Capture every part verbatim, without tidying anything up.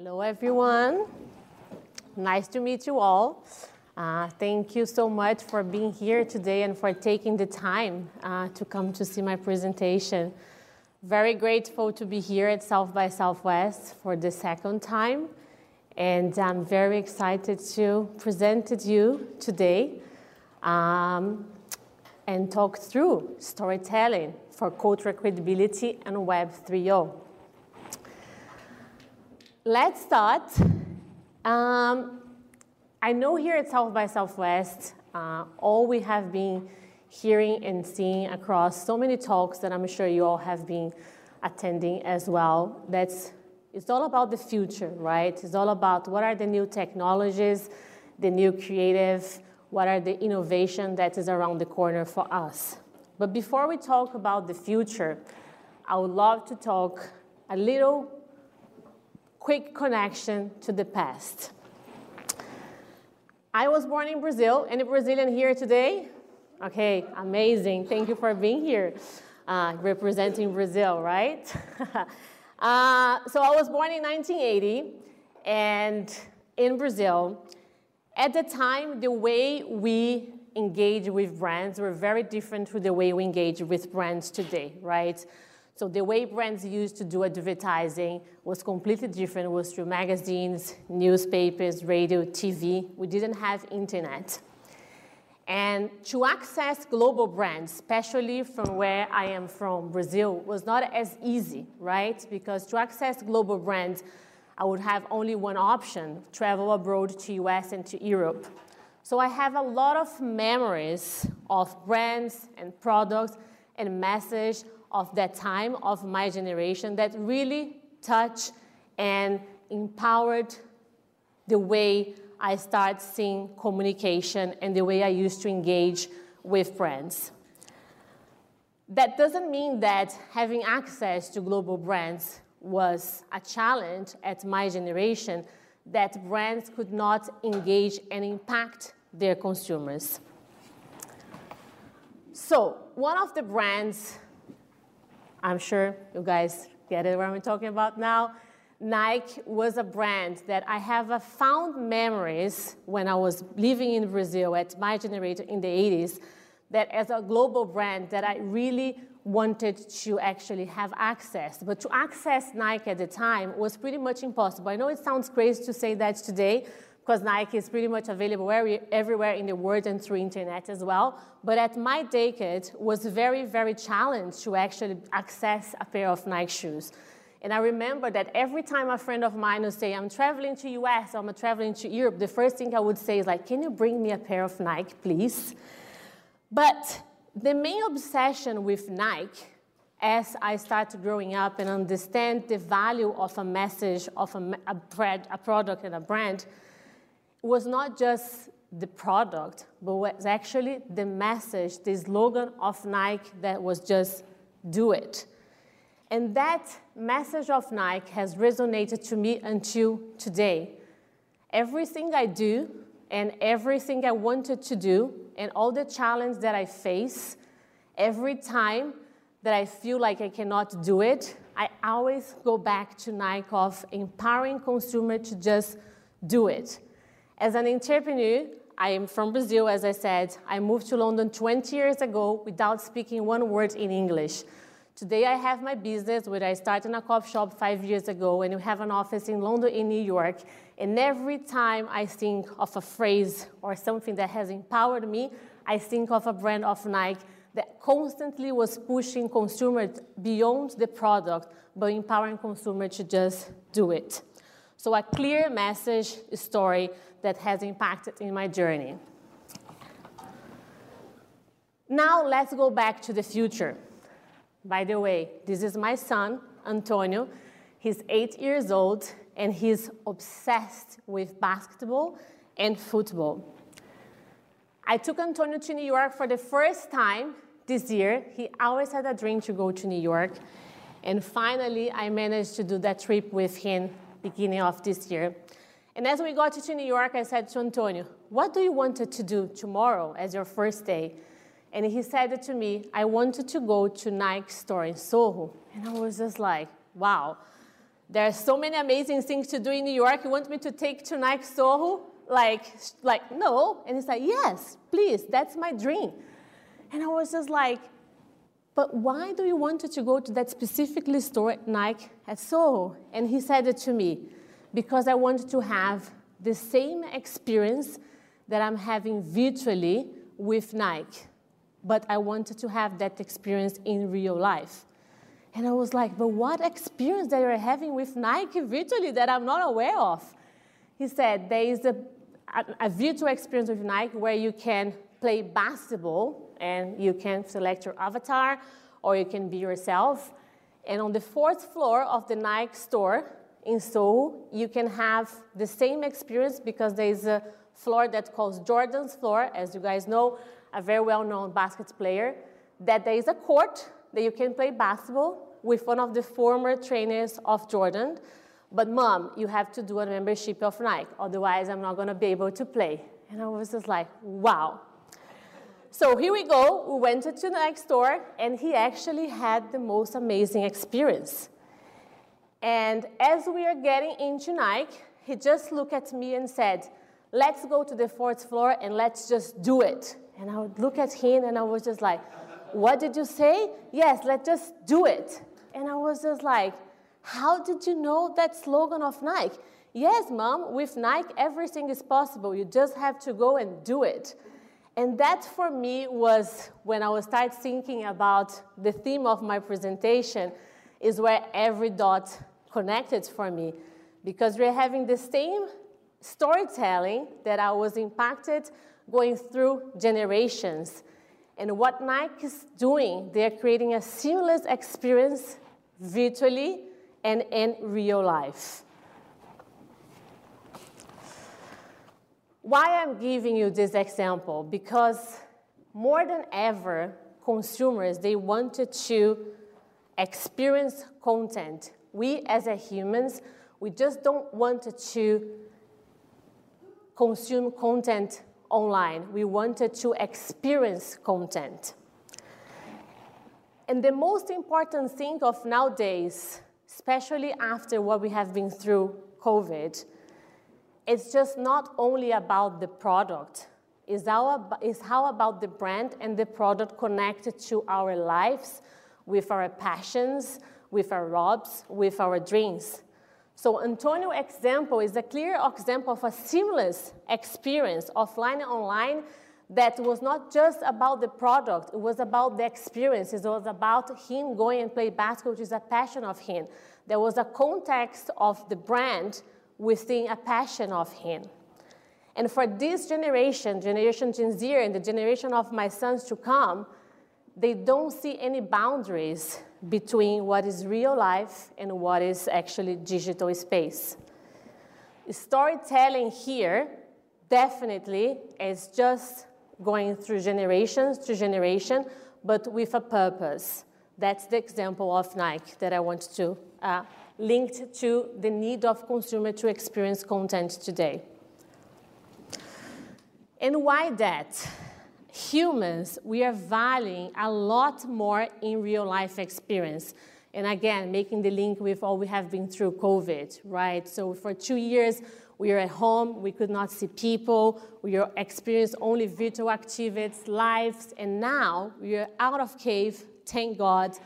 Hello, everyone. Nice to meet you all. Uh, thank you so much for being here today and for taking the time uh, to come to see my presentation. Very grateful to be here at South by Southwest for the second time. And I'm very excited to present to you today um, and talk through storytelling for cultural credibility and Web three point oh. Let's start. Um, I know here at South by Southwest, uh, all we have been hearing and seeing across so many talks that I'm sure you all have been attending as well, that's it's all about the future, right? It's all about what are the new technologies, the new creative, what are the innovation that is around the corner for us. But before we talk about the future, I would love to talk a little quick connection to the past. I was born in Brazil. Any Brazilian here today? Okay, amazing. Thank you for being here, uh, representing Brazil, right? Uh, so I was born in nineteen eighty and in Brazil. At the time, the way we engage with brands were very different from the way we engage with brands today, right? So the way brands used to do advertising was completely different. It was through magazines, newspapers, radio, T V. We didn't have internet. And to access global brands, especially from where I am from, Brazil, was not as easy, right? Because to access global brands, I would have only one option, travel abroad to U S and to Europe. So I have a lot of memories of brands and products and message of that time of my generation that really touched and empowered the way I started seeing communication and the way I used to engage with brands. That doesn't mean that having access to global brands was a challenge at my generation, that brands could not engage and impact their consumers. So one of the brands, I'm sure you guys get it what I'm talking about now, Nike was a brand that I have a fond memories when I was living in Brazil at my generator in the eighties, that as a global brand that I really wanted to actually have access. But to access Nike at the time was pretty much impossible. I know it sounds crazy to say that today, because Nike is pretty much available everywhere in the world and through internet as well. But at my decade, it was very, very challenged to actually access a pair of Nike shoes. And I remember that every time a friend of mine would say, I'm traveling to U S, or I'm traveling to Europe, the first thing I would say is like, can you bring me a pair of Nike, please? But the main obsession with Nike, as I started growing up and understand the value of a message, of a, a, bread, a product and a brand, was not just the product, but was actually the message, the slogan of Nike that was just, do it. And that message of Nike has resonated to me until today. Everything I do and everything I wanted to do and all the challenge that I face, every time that I feel like I cannot do it, I always go back to Nike of empowering consumers to just do it. As an entrepreneur, I am from Brazil, as I said. I moved to London twenty years ago without speaking one word in English. Today I have my business where I started in a coffee shop five years ago, and we have an office in London and New York. And every time I think of a phrase or something that has empowered me, I think of a brand of Nike that constantly was pushing consumers beyond the product, but empowering consumers to just do it. So a clear message, story that has impacted in my journey. Now let's go back to the future. By the way, this is my son, Antonio. He's eight years old, and he's obsessed with basketball and football. I took Antonio to New York for the first time this year. He always had a dream to go to New York. And finally, I managed to do that trip with him beginning of this year. And as we got to New York, I said to Antonio, what do you want to do tomorrow as your first day? And he said to me, I wanted to go to Nike's store in Soho. And I was just like, wow. there are so many amazing things to do in New York. You want me to take to Nike Soho? Like, like, no. And he's like, yes, please, that's my dream. And I was just like, but why do you want to go to that specific store at Nike at Soho? And he said it to me, because I wanted to have the same experience that I'm having virtually with Nike, but I wanted to have that experience in real life. And I was like, but what experience that you're having with Nike virtually that I'm not aware of? He said, there is a, a, a virtual experience with Nike where you can play basketball and you can select your avatar or you can be yourself. And on the fourth floor of the Nike store in Seoul, you can have the same experience because there is a floor that calls Jordan's floor, as you guys know, a very well-known basket player, that there is a court that you can play basketball with one of the former trainers of Jordan. But mom, you have to do a membership of Nike, otherwise I'm not gonna be able to play. And I was just like, wow. So here we go, we went to the Nike store and he actually had the most amazing experience. And as we are getting into Nike, he just looked at me and said, let's go to the fourth floor and let's just do it. And I would look at him and I was just like, what did you say? Yes, let's just do it. And I was just like, how did you know that slogan of Nike? Yes, mom, with Nike, everything is possible. You just have to go and do it. And that for me was when I was started thinking about the theme of my presentation is where every dot connected for me, because we're having the same storytelling that I was impacted going through generations. And what Nike is doing, they're creating a seamless experience virtually and in real life. Why I'm giving you this example? Because more than ever, consumers, they wanted to experience content. We as a humans, we just don't want to consume content online. We wanted to experience content. And the most important thing of nowadays, especially after what we have been through COVID, it's just not only about the product. It's how about the brand and the product connected to our lives, with our passions, with our jobs, with our dreams. So Antonio's example is a clear example of a seamless experience, offline and online, that was not just about the product, it was about the experience. It was about him going and play basketball, which is a passion of him. There was a context of the brand within a passion of him. And for this generation, Generation Gen Z, and the generation of my sons to come, they don't see any boundaries between what is real life and what is actually digital space. Storytelling here definitely is just going through generations to generation, but with a purpose. That's the example of Nike that I want to uh, link to the need of consumer to experience content today. And why that? Humans, we are valuing a lot more in real life experience. And again, making the link with all we have been through COVID, right? So for two years, we are at home, we could not see people, we are experienced only virtual activities, lives, and now we are out of cave, thank God.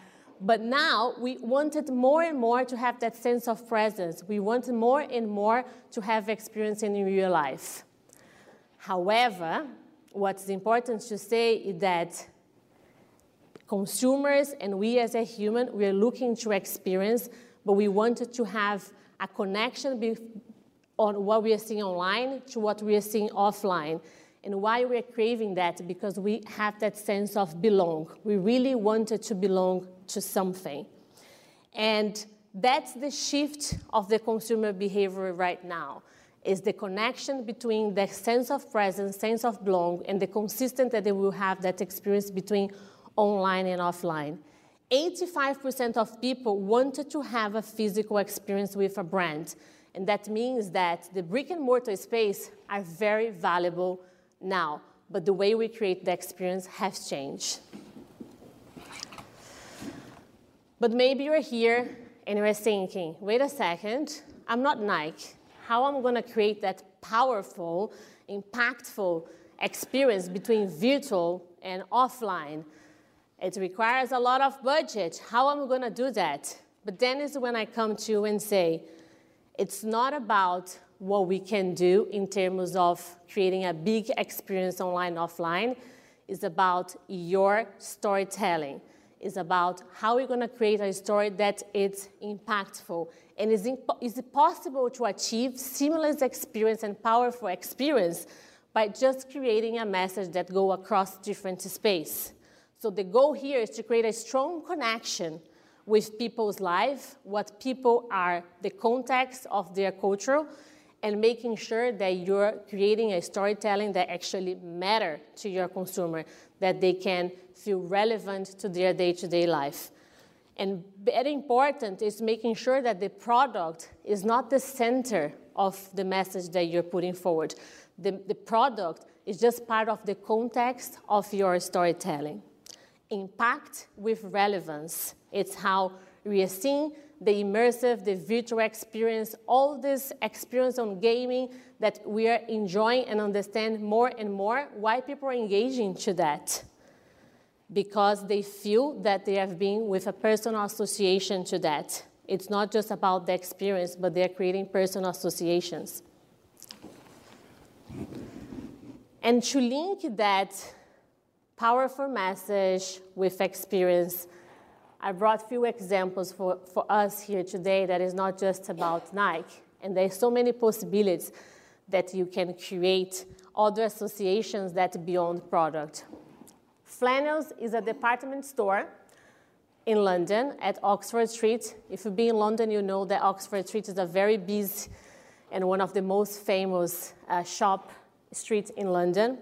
But now we wanted more and more to have that sense of presence. We want more and more to have experience in real life. However, what's important to say is that consumers and we as a human, we are looking to experience, but we wanted to have a connection on what we are seeing online to what we are seeing offline. And why we are craving that? Because we have that sense of belong. We really wanted to belong to something. And that's the shift of the consumer behavior right now. Is the connection between the sense of presence, sense of belong, and the consistent that they will have that experience between online and offline. eighty-five percent of people wanted to have a physical experience with a brand, and that means that the brick and mortar space are very valuable now, but the way we create the experience has changed. But maybe you're here and we're thinking, wait a second, I'm not Nike. How am I going to create that powerful, impactful experience between virtual and offline? It requires a lot of budget. How am I going to do that? But then is when I come to you and say, it's not about what we can do in terms of creating a big experience online, offline. It's about your storytelling. It's about how we're going to create a story that is impactful. And is it, is it possible to achieve seamless experience and powerful experience by just creating a message that goes across different space? So the goal here is to create a strong connection with people's life, what people are, the context of their culture, and making sure that you're creating a storytelling that actually matter to your consumer, that they can feel relevant to their day-to-day life. And very important is making sure that the product is not the center of the message that you're putting forward. The, the product is just part of the context of your storytelling. Impact with relevance. It's how we are seeing the immersive, the virtual experience, all this experience on gaming that we are enjoying and understand more and more why people are engaging to that. Because they feel that they have been with a personal association to that. It's not just about the experience, but they're creating personal associations. And to link that powerful message with experience, I brought a few examples for, for us here today that is not just about Nike. And there's so many possibilities that you can create other associations that beyond product. Flannels is a department store in London at Oxford Street. If you've been in London, you know that Oxford Street is a very busy and one of the most famous uh, shop streets in London.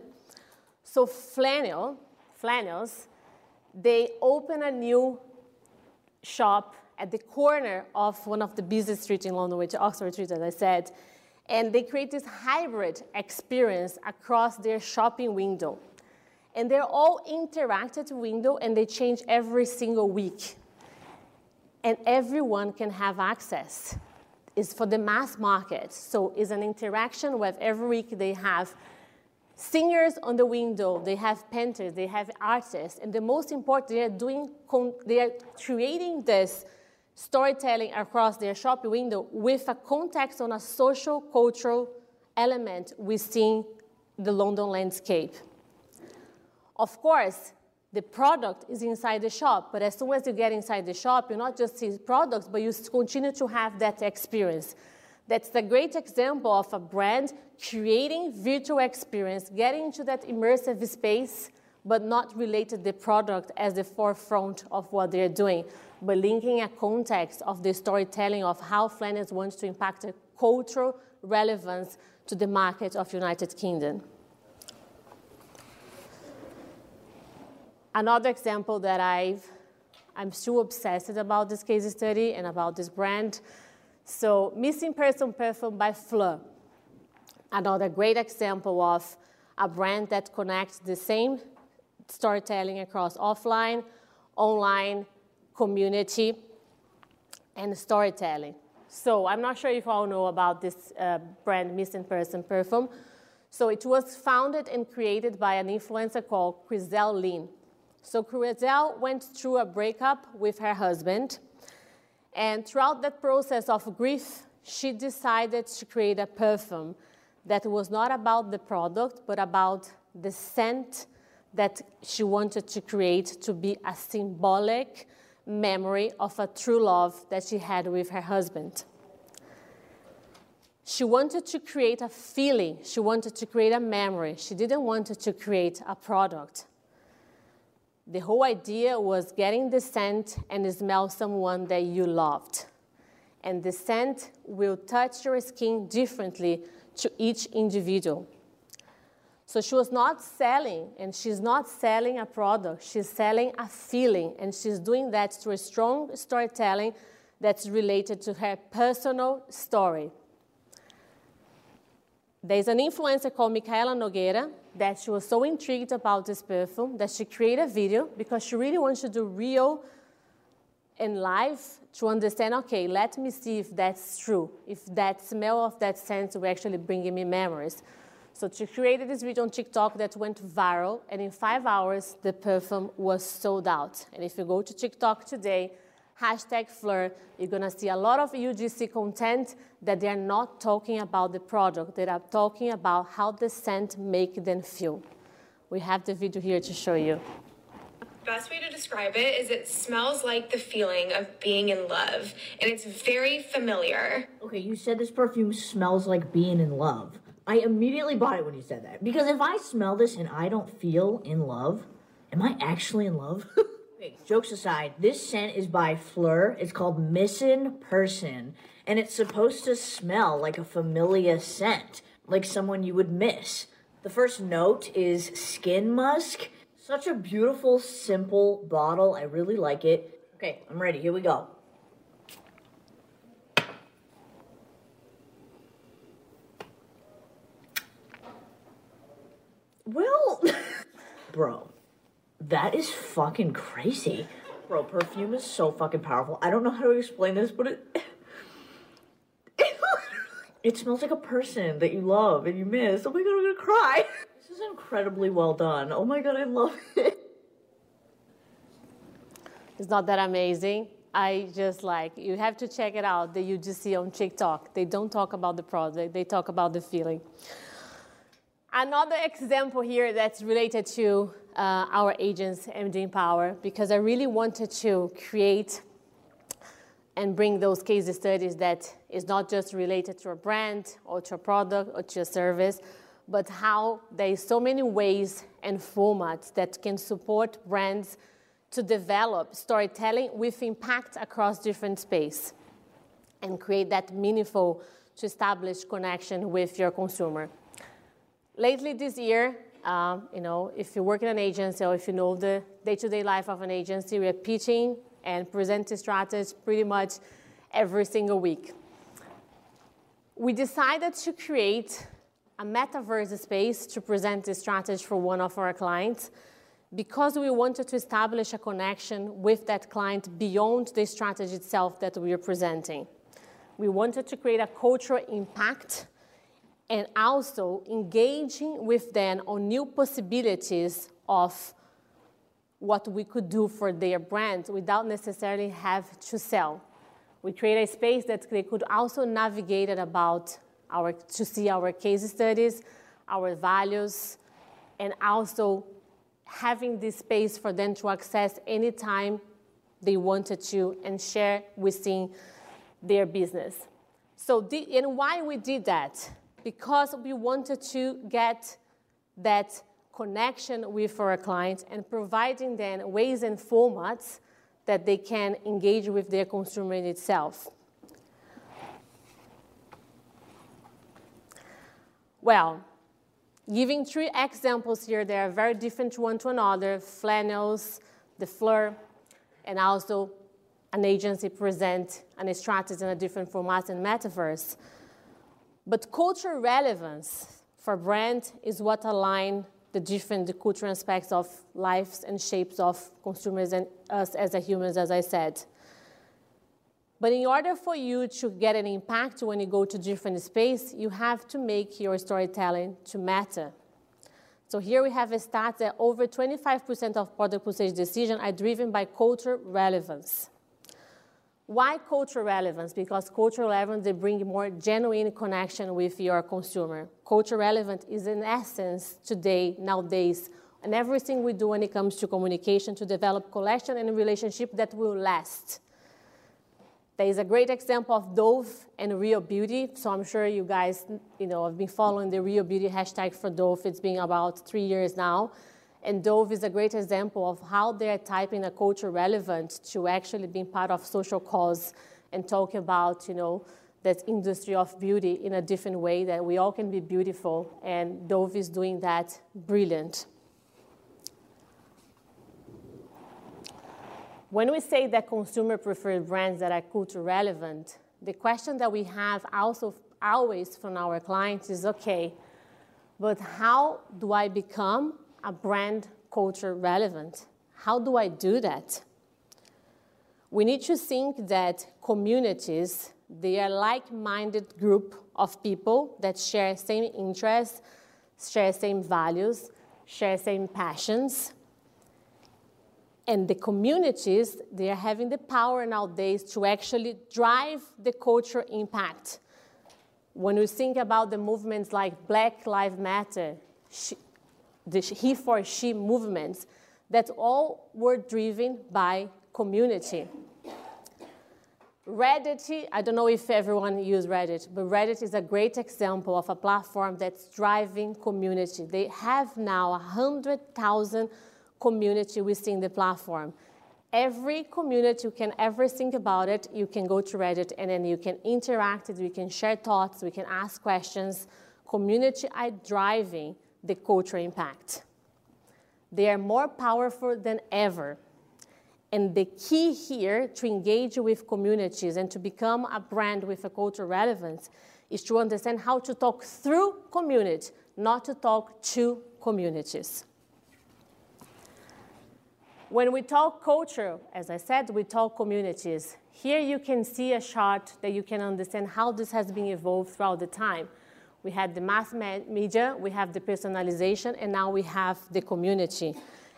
So flannel, Flannels, they open a new shop at the corner of one of the busiest streets in London, which is Oxford Street, as I said, and they create this hybrid experience across their shopping window. And they're all interactive window, and they change every single week. And everyone can have access. It's for the mass market, so it's an interaction where every week they have singers on the window, they have painters, they have artists, and the most important, they are doing, they are creating this storytelling across their shop window with a context on a social, cultural element within the London landscape. Of course, the product is inside the shop, but as soon as you get inside the shop, you not just see products, but you continue to have that experience. That's a great example of a brand creating virtual experience, getting into that immersive space, but not related the product as the forefront of what they're doing, but linking a context of the storytelling of how Flannels wants to impact the cultural relevance to the market of United Kingdom. Another example that I've, I'm so obsessed about this case study and about this brand. So Missing Person Perfume by Fleur, another great example of a brand that connects the same storytelling across offline, online, community, and storytelling. So I'm not sure if you all know about this uh, brand, Missing Person Perfume. So it was founded and created by an influencer called Chriselle Lin. So Chriselle went through a breakup with her husband. And throughout that process of grief, she decided to create a perfume that was not about the product, but about the scent that she wanted to create to be a symbolic memory of a true love that she had with her husband. She wanted to create a feeling. She wanted to create a memory. She didn't want to create a product. The whole idea was getting the scent and smell someone that you loved. And the scent will touch your skin differently to each individual. So she was not selling, and she's not selling a product. She's selling a feeling, and she's doing that through a strong storytelling that's related to her personal story. There's an influencer called Michaela Nogueira that she was so intrigued about this perfume that she created a video because she really wants to do real and life to understand, okay, let me see if that's true, if that smell of that scent will actually bring me memories. So she created this video on TikTok that went viral, and in five hours, the perfume was sold out. And if you go to TikTok today, hashtag Fleur, you're gonna see a lot of U G C content that they're not talking about the product, they are talking about how the scent make them feel. We have the video here to show you. Best way to describe it is it smells like the feeling of being in love, and it's very familiar. Okay, you said this perfume smells like being in love. I immediately bought it when you said that, because if I smell this and I don't feel in love, am I actually in love? Okay, jokes aside, this scent is by Fleur. It's called Missing Person, and it's supposed to smell like a familiar scent, like someone you would miss. The first note is skin musk. Such a beautiful, simple bottle. I really like it. Okay, I'm ready. Here we go. Well, bro, that is fucking crazy. Bro, perfume is so fucking powerful. I don't know how to explain this, but it... it smells like a person that you love and you miss. Oh my God, I'm gonna cry. This is incredibly well done. Oh my God, I love it. It's not that amazing. I just like, you have to check it out, the U G C on TikTok. They don't talk about the product, they talk about the feeling. Another example here that's related to uh, our agents, M D Empower, because I really wanted to create and bring those case studies that is not just related to a brand or to a product or to a service, but how there is so many ways and formats that can support brands to develop storytelling with impact across different space and create that meaningful to establish connection with your consumer. Lately this year, um, you know, if you work in an agency or if you know the day-to-day life of an agency, we are pitching and presenting strategies pretty much every single week. We decided to create a metaverse space to present this strategy for one of our clients because we wanted to establish a connection with that client beyond the strategy itself that we are presenting. We wanted to create a cultural impact and also engaging with them on new possibilities of what we could do for their brand without necessarily have to sell. We create a space that they could also navigate about Our, to see our case studies, our values, and also having this space for them to access anytime they wanted to and share within their business. So, the, and why we did that? Because we wanted to get that connection with our clients and providing them ways and formats that they can engage with their consumer in itself. Well, giving three examples here, they are very different one to another, Flannels, the Fleur, and also an agency present and a strategy in a different format and metaverse. But cultural relevance for brand is what aligns the different the cultural aspects of lives and shapes of consumers and us as a humans, as I said. But in order for you to get an impact when you go to different space, you have to make your storytelling to matter. So here we have a stat that over twenty-five percent of product usage decisions are driven by cultural relevance. Why cultural relevance? Because cultural relevance, they bring more genuine connection with your consumer. Cultural relevance is in essence today, nowadays, and everything we do when it comes to communication to develop collection and a relationship that will last. There is a great example of Dove and Real Beauty. So I'm sure you guys, you know, have been following the Real Beauty hashtag for Dove. It's been about three years now. And Dove is a great example of how they're typing a culture relevant to actually being part of social cause and talking about, you know, that industry of beauty in a different way that we all can be beautiful. And Dove is doing that brilliant. When we say that consumer preferred brands that are culture relevant, the question that we have also always from our clients is, okay, but how do I become a brand culture relevant? How do I do that? We need to think that communities, they are like-minded group of people that share same interests, share same values, share same passions. And the communities, they are having the power nowadays to actually drive the cultural impact. When we think about the movements like Black Lives Matter, she, the he for she movements, that all were driven by community. Reddit, I don't know if everyone uses Reddit, but Reddit is a great example of a platform that's driving community. They have now one hundred thousand community within the platform. Every community you can ever think about it, you can go to Reddit and then you can interact, you can share thoughts, we can ask questions. Community are driving the cultural impact. They are more powerful than ever. And the key here to engage with communities and to become a brand with a cultural relevance is to understand how to talk through community, not to talk to communities. When we talk culture, as I said, we talk communities. Here you can see a chart that you can understand how this has been evolved throughout the time. We had the mass media, we have the personalization, and now we have the community.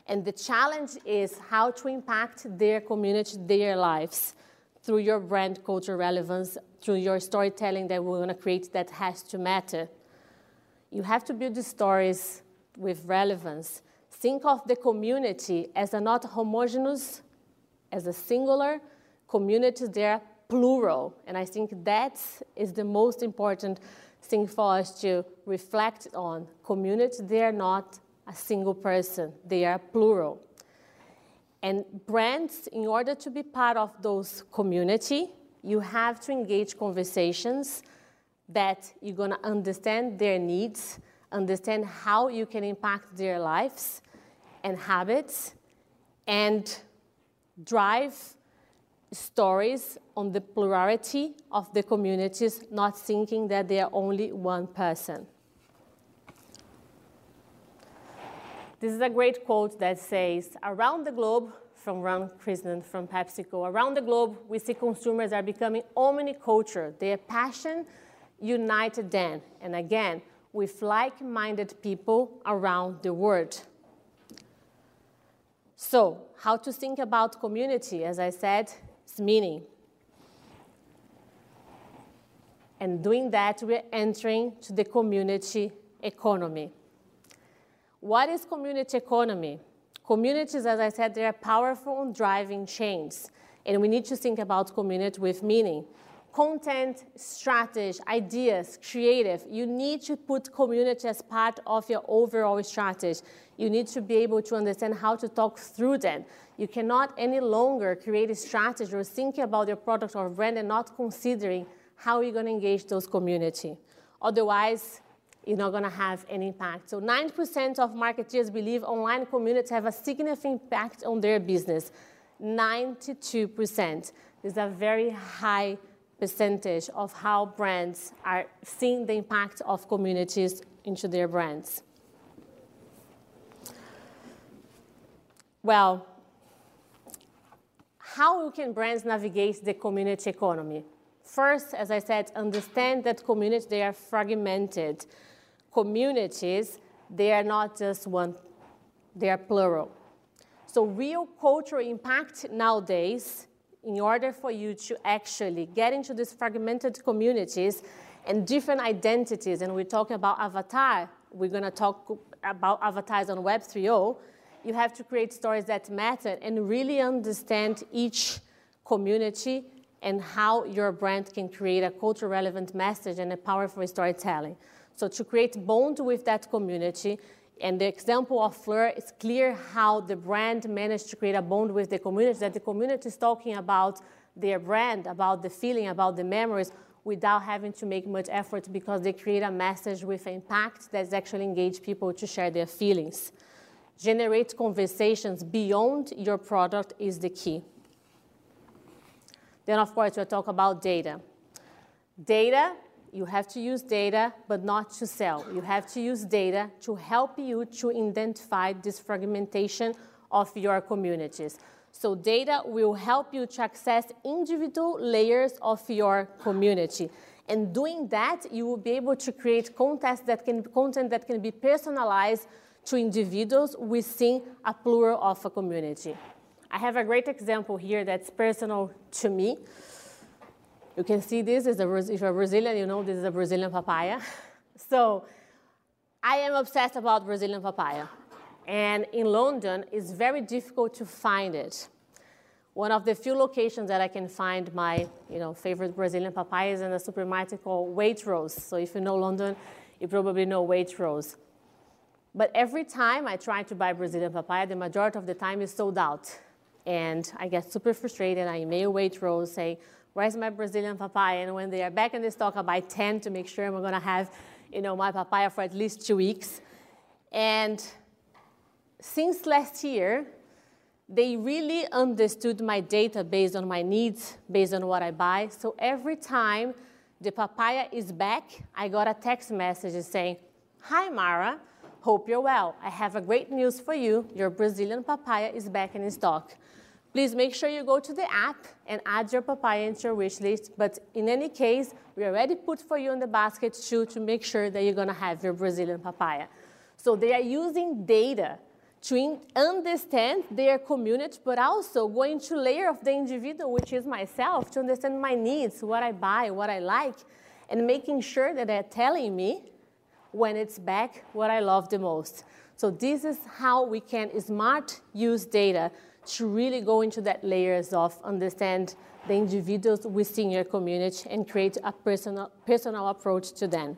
And the challenge is how to impact their community, their lives, through your brand culture relevance, through your storytelling that we're going to create that has to matter. You have to build the stories with relevance. Think of the community as a not homogeneous, as a singular community. They're plural. And I think that is the most important thing for us to reflect on. Community, they are not a single person. They are plural. And brands, in order to be part of those community, you have to engage conversations that you're going to understand their needs, understand how you can impact their lives and habits, and drive stories on the plurality of the communities, not thinking that they are only one person. This is a great quote that says, around the globe, from Ron Christian from PepsiCo, around the globe, we see consumers are becoming omniculture. Their passion united them, and again, with like-minded people around the world. So, how to think about community? As I said, it's meaning. And doing that, we're entering to the community economy. What is community economy? Communities, as I said, they are powerful in driving chains, and we need to think about community with meaning. Content, strategy, ideas, creative. You need to put community as part of your overall strategy. You need to be able to understand how to talk through them. You cannot any longer create a strategy or think about your product or brand and not considering how you're going to engage those community. Otherwise, you're not going to have any impact. So nine percent of marketers believe online communities have a significant impact on their business. ninety-two percent is a very high percentage of how brands are seeing the impact of communities into their brands. Well, how can brands navigate the community economy? First, as I said, understand that communities, they are fragmented. Communities, they are not just one, they are plural. So real cultural impact nowadays, in order for you to actually get into these fragmented communities and different identities, and we talk about avatar, we're going to talk about avatars on Web three point oh, you have to create stories that matter and really understand each community and how your brand can create a culturally relevant message and a powerful storytelling. So to create bond with that community, and the example of Fleur, it's clear how the brand managed to create a bond with the community, that the community is talking about their brand, about the feeling, about the memories, without having to make much effort because they create a message with impact that's actually engage people to share their feelings. Generate conversations beyond your product is the key. Then, of course, we'll talk about data. Data. You have to use data, but not to sell. You have to use data to help you to identify this fragmentation of your communities. So data will help you to access individual layers of your community. And doing that, you will be able to create content that can, content that can be personalized to individuals within a plural of a community. I have a great example here that's personal to me. You can see this, is a, if you're Brazilian, you know this is a Brazilian papaya. So I am obsessed about Brazilian papaya. And in London, it's very difficult to find it. One of the few locations that I can find my you know, favorite Brazilian papaya is in a supermarket called Waitrose. So if you know London, you probably know Waitrose. But every time I try to buy Brazilian papaya, the majority of the time is sold out. And I get super frustrated. I email Waitrose saying, where's my Brazilian papaya? And when they are back in the stock, I buy ten to make sure I'm going to have you know, my papaya for at least two weeks. And since last year, they really understood my data based on my needs, based on what I buy. So every time the papaya is back, I got a text message saying, hi, Mara. Hope you're well. I have a great news for you. Your Brazilian papaya is back in stock. Please make sure you go to the app and add your papaya into your wish list. But in any case, we already put for you in the basket too to make sure that you're going to have your Brazilian papaya. So they are using data to understand their community, but also going to layer of the individual, which is myself, to understand my needs, what I buy, what I like, and making sure that they're telling me when it's back, what I love the most. So this is how we can smart use data to really go into that layers of understand the individuals within your community and create a personal, personal approach to them.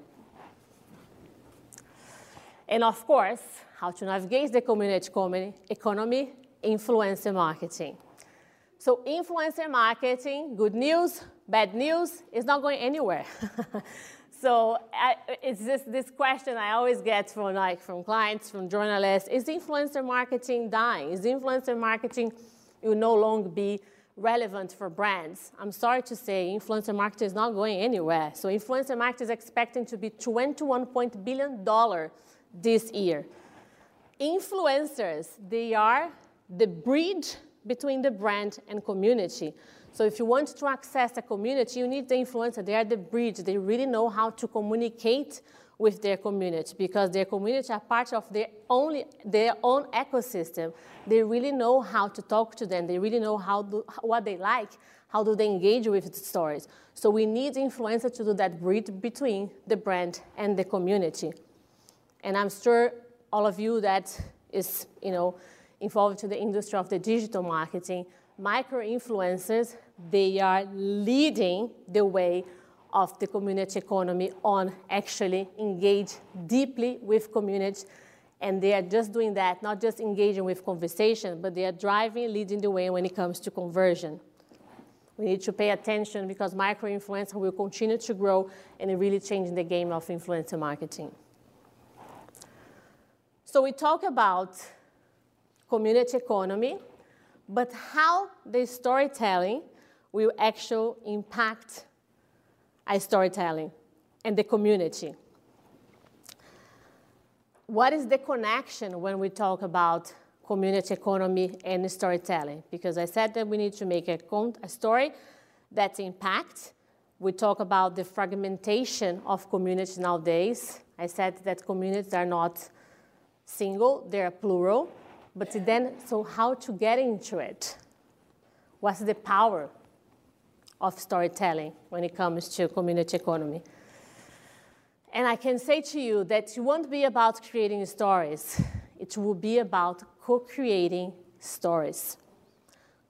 And of course, how to navigate the community economy, influencer marketing. So influencer marketing, good news, bad news, is not going anywhere. So I, it's just this question I always get from, like, from clients, from journalists. Is influencer marketing dying? Is influencer marketing will no longer be relevant for brands? I'm sorry to say influencer marketing is not going anywhere. So influencer marketing is expecting to be twenty-one point one billion dollars this year. Influencers, they are the bridge between the brand and community. So if you want to access a community, you need the influencer. They are the bridge. They really know how to communicate with their community because their community are part of their, only, their own ecosystem. They really know how to talk to them. They really know how do, what they like, how do they engage with the stories. So we need influencer to do that bridge between the brand and the community. And I'm sure all of you that is you know, involved in the industry of the digital marketing, micro-influencers, they are leading the way of the community economy on actually engage deeply with community. And they are just doing that, not just engaging with conversation, but they are driving, leading the way when it comes to conversion. We need to pay attention because micro-influencer will continue to grow and really change the game of influencer marketing. So we talk about community economy, but how the storytelling will actually impact our storytelling and the community. What is the connection when we talk about community economy and storytelling? Because I said that we need to make a, con a story that impacts. We talk about the fragmentation of communities nowadays. I said that communities are not single, they are plural. But then, so how to get into it? What's the power of storytelling when it comes to community economy? And I can say to you that it won't be about creating stories. It will be about co-creating stories.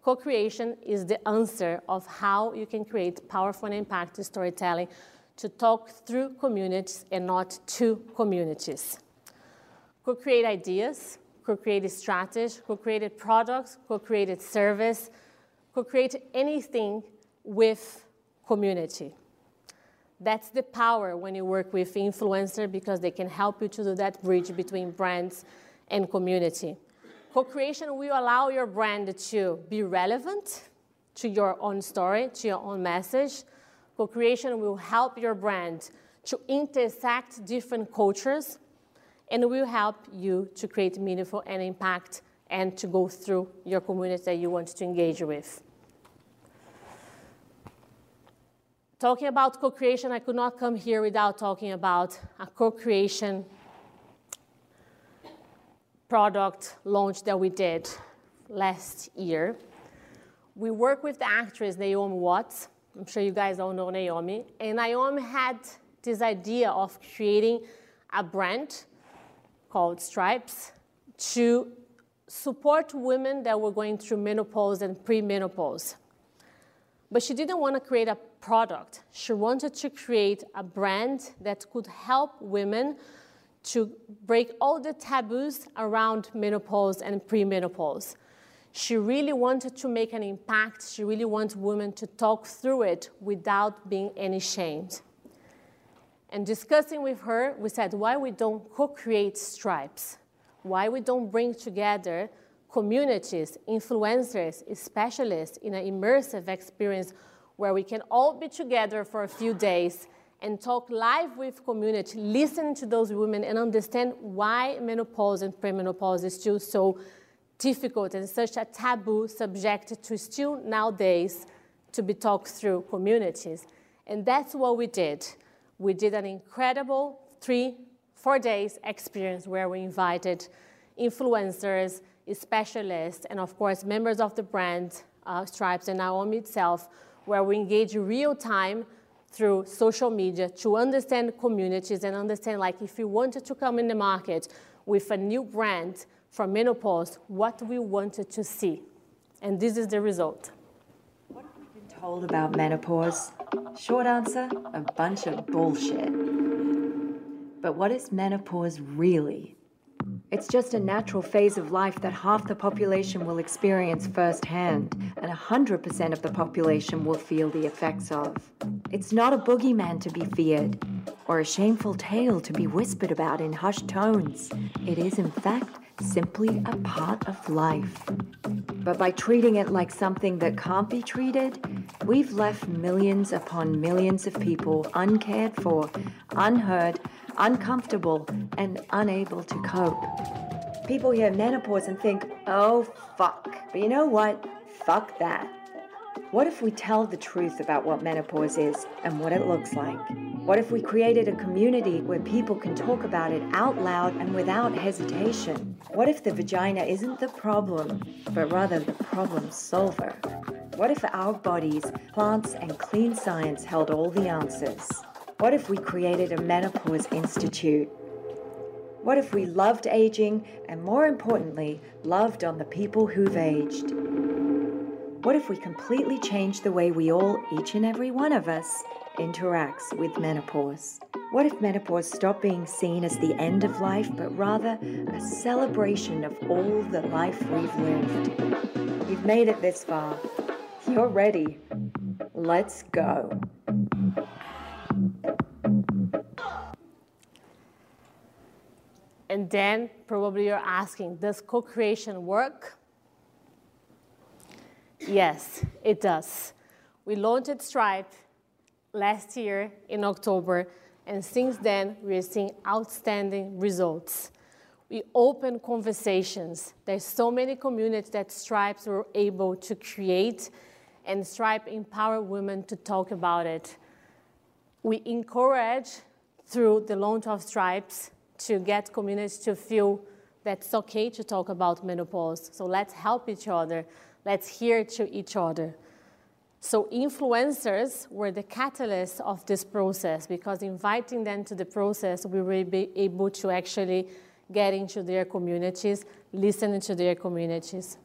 Co-creation is the answer of how you can create powerful and impactful storytelling to talk through communities and not to communities. Co-create ideas, co-created strategy, co-created products, co-created service, co-create anything with community. That's the power when you work with influencer because they can help you to do that bridge between brands and community. Co-creation will allow your brand to be relevant to your own story, to your own message. Co-creation will help your brand to intersect different cultures and will help you to create meaningful and impact and to go through your community that you want to engage with. Talking about co-creation, I could not come here without talking about a co-creation product launch that we did last year. We worked with the actress Naomi Watts. I'm sure you guys all know Naomi. And Naomi had this idea of creating a brand called Stripes to support women that were going through menopause and premenopause. But she didn't want to create a product. She wanted to create a brand that could help women to break all the taboos around menopause and premenopause. She really wanted to make an impact. She really wants women to talk through it without being any shamed. And discussing with her, we said, why we don't co-create Stripes? Why we don't bring together communities, influencers, specialists in an immersive experience where we can all be together for a few days and talk live with community, listen to those women and understand why menopause and premenopause is still so difficult and such a taboo subject to still nowadays to be talked through communities. And that's what we did. We did an incredible three, four days experience where we invited influencers, specialists, and of course members of the brand, uh, Stripes and Naomi itself, where we engage real time through social media to understand communities and understand, like, if you wanted to come in the market with a new brand for menopause, what we wanted to see. And this is the result. What have we been told about menopause? Short answer, a bunch of bullshit. But what is menopause really? It's just a natural phase of life that half the population will experience firsthand, and one hundred percent of the population will feel the effects of. It's not a boogeyman to be feared, or a shameful tale to be whispered about in hushed tones. It is, in fact, simply a part of life. But by treating it like something that can't be treated, we've left millions upon millions of people uncared for, unheard, uncomfortable, and unable to cope. People hear menopause and think, oh, fuck. But you know what? Fuck that. What if we tell the truth about what menopause is and what it looks like? What if we created a community where people can talk about it out loud and without hesitation? What if the vagina isn't the problem, but rather the problem solver? What if our bodies, plants, and clean science held all the answers? What if we created a menopause institute? What if we loved aging and, more importantly, loved on the people who've aged? What if we completely change the way we all, each and every one of us, interacts with menopause? What if menopause stopped being seen as the end of life, but rather a celebration of all the life we've lived? You've made it this far. You're ready. Let's go. And then probably you're asking, does co-creation work? Yes, it does. We launched Stripes last year in October, and since then, we are seeing outstanding results. We opened conversations. There's so many communities that Stripes were able to create, and Stripes empower women to talk about it. We encourage, through the launch of Stripes, to get communities to feel that it's okay to talk about menopause, so let's help each other. Let's hear to each other. So influencers were the catalyst of this process, because inviting them to the process, we will be able to actually get into their communities, listen to their communities.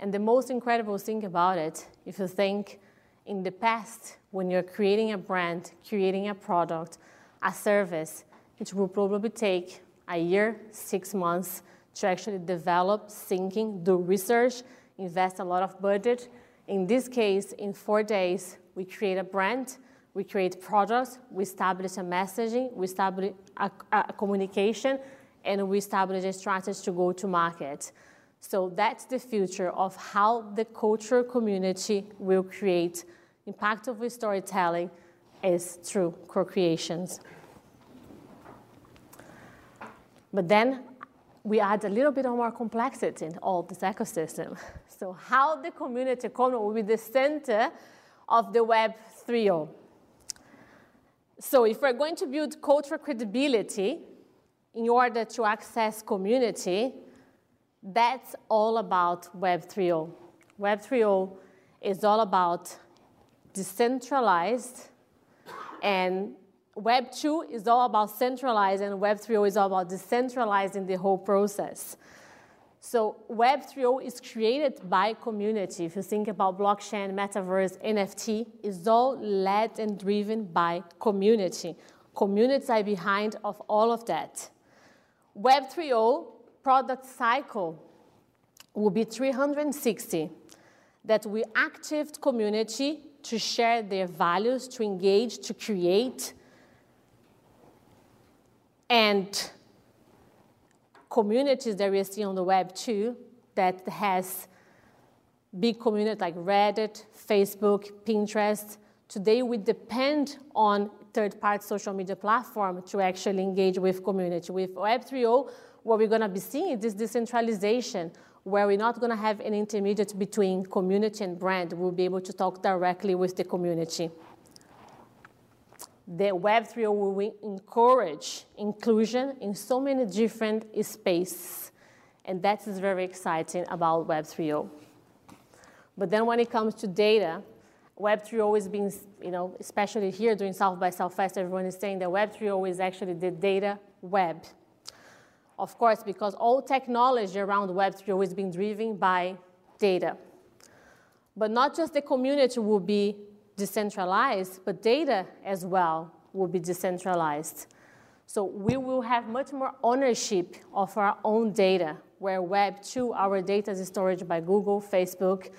And the most incredible thing about it, if you think in the past, when you're creating a brand, creating a product, a service, it will probably take a year, six months to actually develop, thinking, do research, invest a lot of budget. In this case, in four days, we create a brand, we create products, we establish a messaging, we establish a, a communication, and we establish a strategy to go to market. So that's the future of how the cultural community will create impactful storytelling is through co-creations. But then we add a little bit of more complexity in all this ecosystem. So how the community economy will be the center of the Web three point oh. So if we're going to build cultural credibility in order to access community, that's all about Web three point oh. Web three point oh is all about decentralized, and Web two is all about centralized, and Web three point oh is all about decentralizing the whole process. So Web three point oh is created by community. If you think about blockchain, metaverse, N F T, it's all led and driven by community. Communities are behind of all of that. Web three point oh product cycle will be three hundred sixty, that we activate community to share their values, to engage, to create, and communities that we see on the web too, that has big communities like Reddit, Facebook, Pinterest. Today we depend on third-party social media platform to actually engage with community. With Web three point oh, what we're gonna be seeing is this decentralization, where we're not gonna have an intermediate between community and brand. We'll be able to talk directly with the community. The Web three point oh will encourage inclusion in so many different spaces, and that is very exciting about Web three point oh. But then when it comes to data, Web three point oh is being, you know, especially here during South by Southwest, everyone is saying that Web three point oh is actually the data web. Of course, because all technology around Web three point oh is being driven by data. But not just the community will be decentralized, but data as well will be decentralized. So we will have much more ownership of our own data, where Web two, our data is stored by Google, Facebook,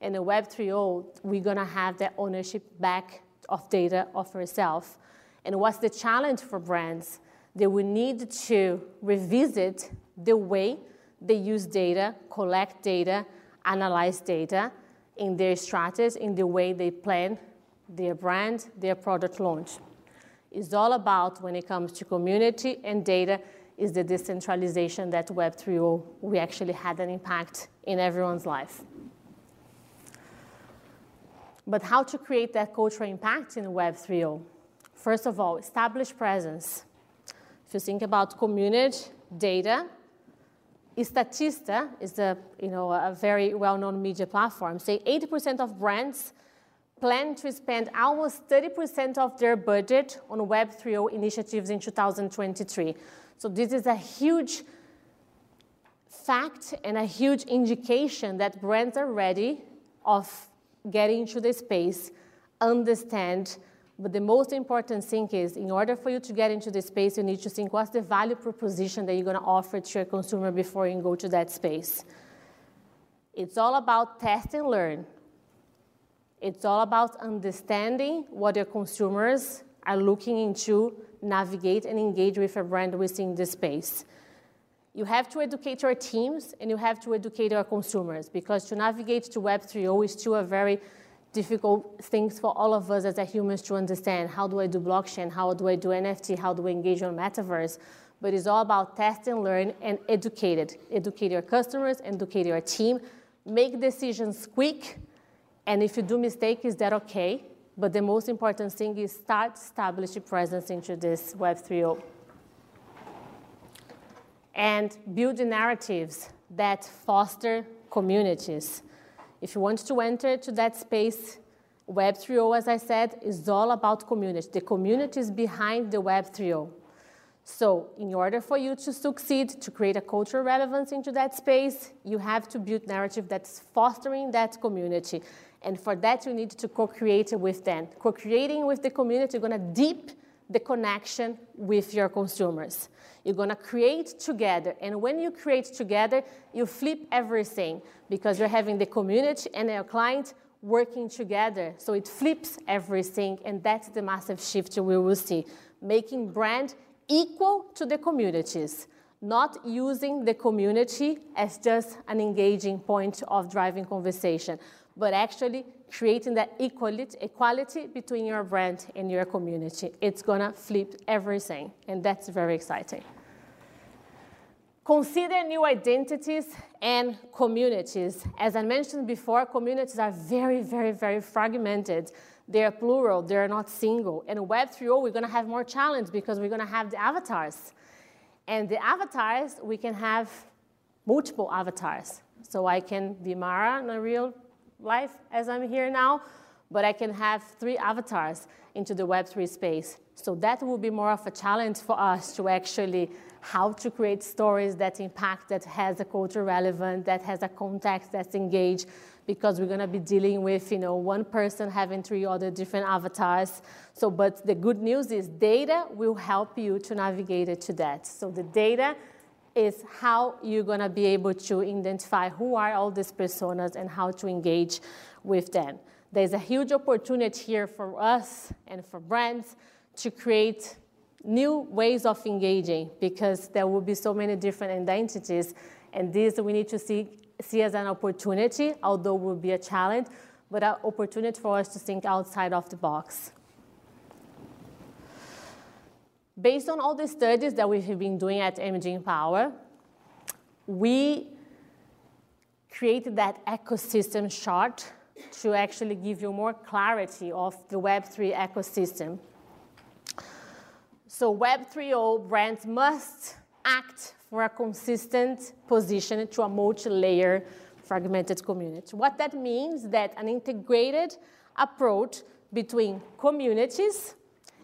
and in Web three point oh, we're gonna have that ownership back of data of ourselves. And what's the challenge for brands? They will need to revisit the way they use data, collect data, analyze data in their strategies, in the way they plan their brand, their product launch. It's all about, when it comes to community and data, is the decentralization that Web three point oh, we actually had an impact in everyone's life. But how to create that cultural impact in Web three point oh? First of all, establish presence. If you think about community, data, Statista is a, you know, a very well-known media platform. Say eighty percent of brands plan to spend almost thirty percent of their budget on Web three point oh initiatives in two thousand twenty-three. So this is a huge fact and a huge indication that brands are ready of getting into the space, understand. But the most important thing is, in order for you to get into the space, you need to think, what's the value proposition that you're going to offer to your consumer before you go to that space? It's all about test and learn. It's all about understanding what your consumers are looking into, navigate and engage with a brand within the space. You have to educate your teams, and you have to educate your consumers, because to navigate to Web three point oh is still a very difficult things for all of us as humans to understand. How do I do blockchain? How do I do N F T? How do I engage on metaverse? But it's all about test and learn and educate it. Educate your customers, educate your team, make decisions quick, and if you do mistakes, is that okay? But the most important thing is start establishing presence into this Web three point oh. And build narratives that foster communities. If you want to enter to that space, Web three point oh, as I said, is all about community. The community is behind the Web three point oh. So in order for you to succeed, to create a cultural relevance into that space, you have to build narrative that's fostering that community. And for that, you need to co-create with them. Co-creating with the community, you're going to deepen the connection with your consumers. You're gonna create together, and when you create together, you flip everything, because you're having the community and your client working together, so it flips everything, and that's the massive shift we will see, making brand equal to the communities, not using the community as just an engaging point of driving conversation, but actually creating that equality, equality between your brand and your community. It's gonna flip everything, and that's very exciting. Consider new identities and communities. As I mentioned before, communities are very, very, very fragmented. They are plural, they are not single. And Web 3.0, we're gonna have more challenge because we're gonna have the avatars. And the avatars, we can have multiple avatars. So I can be Mara in a real life as I'm here now, but I can have three avatars into the Web three space. So that will be more of a challenge for us to actually how to create stories that impact, that has a culture relevant, that has a context that's engaged, because we're gonna be dealing with, you know, one person having three other different avatars. So, but the good news is data will help you to navigate it to that. So the data is how you're gonna be able to identify who are all these personas and how to engage with them. There's a huge opportunity here for us and for brands to create new ways of engaging, because there will be so many different identities, and this we need to see, see as an opportunity, although will be a challenge, but an opportunity for us to think outside of the box. Based on all the studies that we have been doing at Imaging Power, we created that ecosystem chart to actually give you more clarity of the Web three ecosystem. So Web three point oh brands must act for a consistent position to a multi-layer fragmented community. What that means that an integrated approach between communities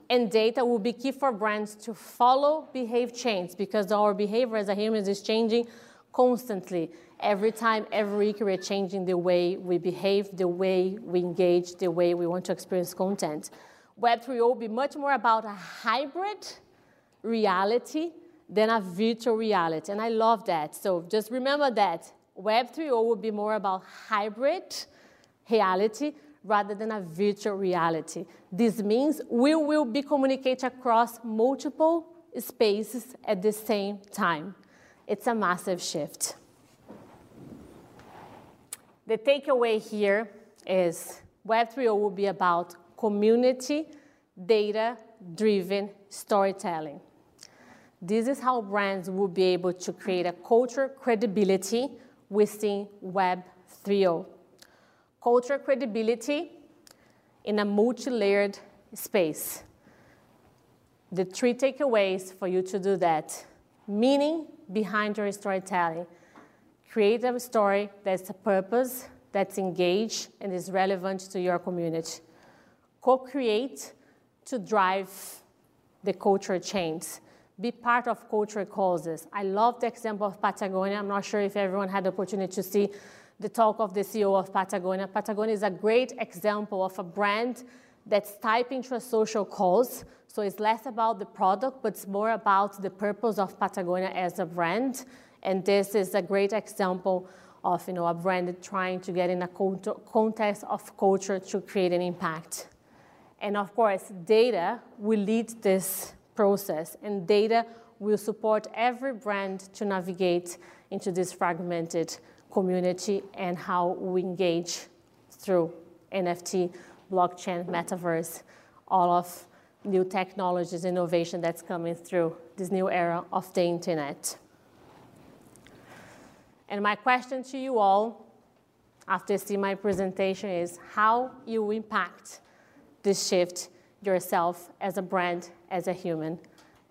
and data will be key for brands to follow behave change, because our behavior as a humans is changing constantly. Every time, every week, we're changing the way we behave, the way we engage, the way we want to experience content. Web three point oh will be much more about a hybrid reality than a virtual reality, and I love that. So just remember that Web three point oh will be more about hybrid reality rather than a virtual reality. This means we will be communicating across multiple spaces at the same time. It's a massive shift. The takeaway here is Web three point oh will be about community, data-driven storytelling. This is how brands will be able to create a culture credibility within Web three point oh. Culture credibility in a multi-layered space. The three takeaways for you to do that. Meaning behind your storytelling. Create a story that's a purpose, that's engaged, and is relevant to your community. Co-create to drive the culture change. Be part of culture causes. I love the example of Patagonia. I'm not sure if everyone had the opportunity to see the talk of the C E O of Patagonia. Patagonia is a great example of a brand that's tied into a social cause. So it's less about the product, but it's more about the purpose of Patagonia as a brand. And this is a great example of, you know, a brand trying to get in a context of culture to create an impact. And of course, data will lead this process, and data will support every brand to navigate into this fragmented community and how we engage through N F T, blockchain, metaverse, all of new technologies, innovation that's coming through this new era of the internet. And my question to you all, after seeing my presentation, is how you impact this shift yourself as a brand, as a human.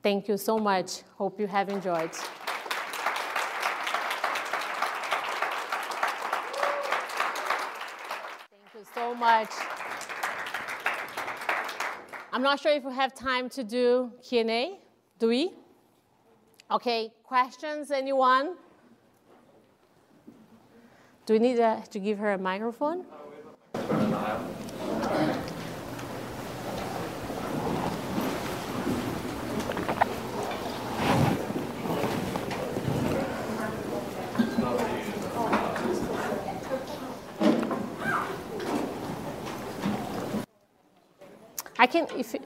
Thank you so much. Hope you have enjoyed. Thank you so much. I'm not sure if we have time to do Q and A. Do we? Okay, questions, anyone? Do we need uh, to give her a microphone? I can, if it...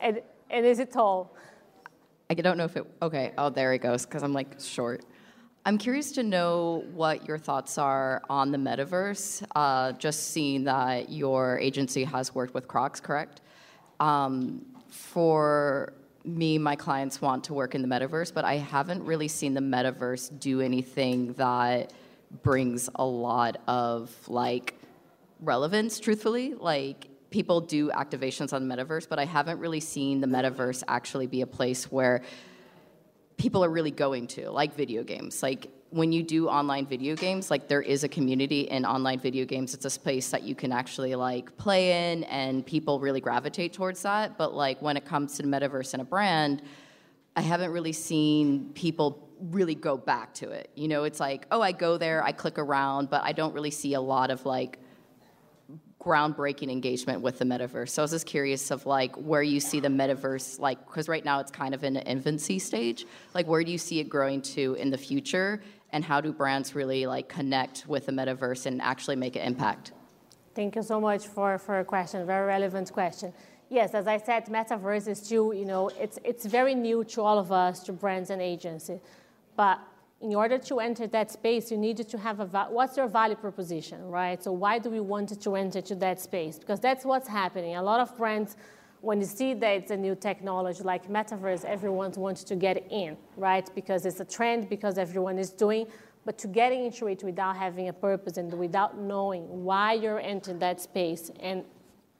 and, and is it tall? I don't know if it, okay, oh, there it goes, because I'm like short. I'm curious to know what your thoughts are on the metaverse, uh, just seeing that your agency has worked with Crocs, correct? Um, for me, my clients want to work in the metaverse, but I haven't really seen the metaverse do anything that brings a lot of like relevance, truthfully. Like, people do activations on the metaverse, but I haven't really seen the metaverse actually be a place where people are really going to, like video games. Like, when you do online video games, like, there is a community in online video games. It's a space that you can actually, like, play in, and people really gravitate towards that. But, like, when it comes to the metaverse and a brand, I haven't really seen people really go back to it. You know, it's like, oh, I go there, I click around, but I don't really see a lot of, like, groundbreaking engagement with the metaverse. So I was just curious of like where you see the metaverse, like, because right now it's kind of in an infancy stage. Like, where do you see it growing to in the future, and how do brands really like connect with the metaverse and actually make an impact? Thank you so much for for a question, very relevant question. Yes, as I said, metaverse is still, you know, it's it's very new to all of us, to brands and agencies, but in order to enter that space, you needed to have a, what's your value proposition, right? So why do we want to enter to that space? Because that's what's happening. A lot of brands, when you see that it's a new technology like metaverse, everyone wants to get in, right? Because it's a trend, because everyone is doing, but to get into it without having a purpose and without knowing why you're entering that space. And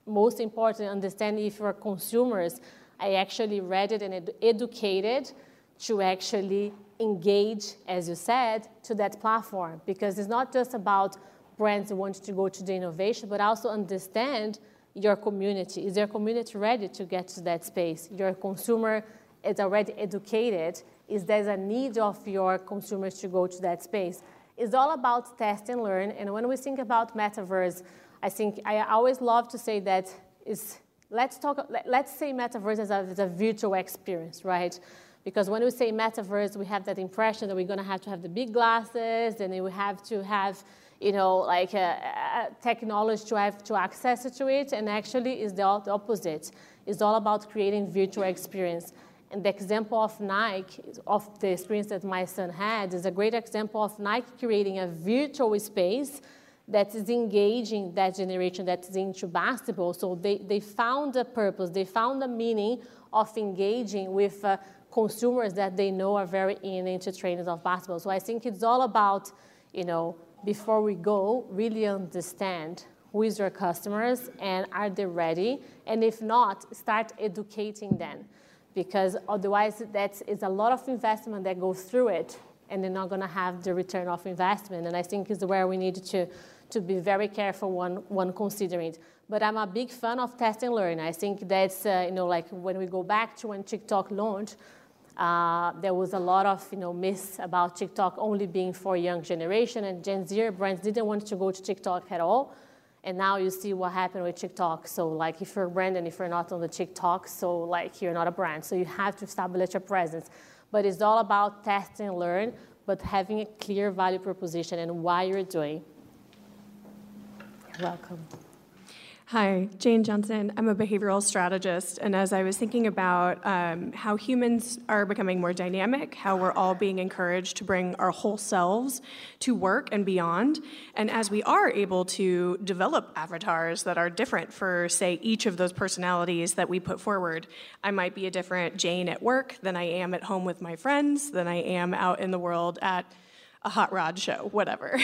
most important, understand if you're consumers, I actually read it and ed- educated to actually engage, as you said, to that platform, because it's not just about brands who want to go to the innovation, but also understand your community. Is your community ready to get to that space? Your consumer is already educated. Is there a need of your consumers to go to that space? It's all about test and learn. And when we think about metaverse, I think I always love to say that is let's talk. Let's say metaverse is a, is a virtual experience, right? Because when we say metaverse, we have that impression that we're going to have to have the big glasses, and then we have to have, you know, like a, a technology to have to access to it. And actually, it's the opposite. It's all about creating virtual experience. And the example of Nike, of the experience that my son had, is a great example of Nike creating a virtual space that is engaging that generation that is into basketball. So they, they found a purpose. They found a meaning of engaging with Uh, consumers that they know are very in into trainers of basketball. So I think it's all about, you know, before we go, really understand who is your customers and are they ready? And if not, start educating them, because otherwise that's it's a lot of investment that goes through it, and they're not going to have the return of investment. And I think is where we need to to be very careful when, when considering it. But I'm a big fan of test and learn. I think that's, uh, you know, like when we go back to when TikTok launched, Uh, there was a lot of, you know, myths about TikTok only being for young generation, and Gen Z brands didn't want to go to TikTok at all. And now you see what happened with TikTok. So like if you're a brand and if you're not on the TikTok, so like you're not a brand. So you have to establish a presence. But it's all about test and learn, but having a clear value proposition and why you're doing. Welcome. Hi, Jane Johnson. I'm a behavioral strategist, and as I was thinking about um, how humans are becoming more dynamic, how we're all being encouraged to bring our whole selves to work and beyond, and as we are able to develop avatars that are different for, say, each of those personalities that we put forward, I might be a different Jane at work than I am at home with my friends, than I am out in the world at a hot rod show, whatever.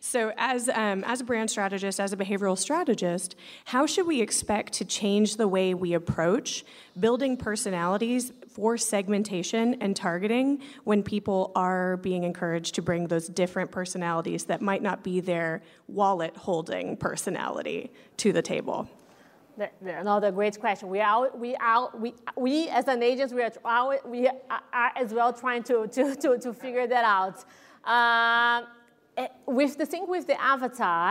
So as um, as a brand strategist, as a behavioral strategist, how should we expect to change the way we approach building personalities for segmentation and targeting when people are being encouraged to bring those different personalities that might not be their wallet-holding personality to the table? Another great question. We are, we are, we, we as an agent, we are, we are as well trying to to to, to figure that out. Uh, with the thing with the avatar,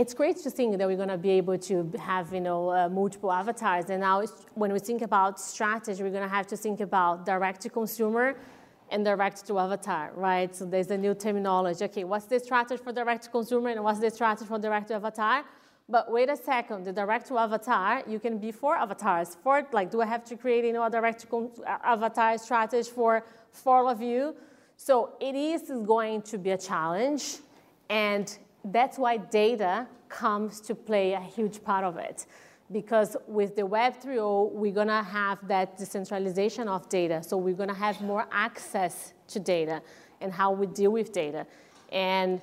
it's great to think that we're going to be able to have, you know, uh, multiple avatars. And now it's, when we think about strategy, we're going to have to think about direct to consumer and direct to avatar, right? So there's a new terminology. Okay, what's the strategy for direct to consumer and what's the strategy for direct to avatar? But wait a second, the direct to avatar, you can be four avatars. Four, like, do I have to create, you know, a direct to con- avatar strategy for four of you? So it is going to be a challenge, and that's why data comes to play a huge part of it. because with the Web three point oh, we're going to have that decentralization of data. So we're going to have more access to data and how we deal with data. And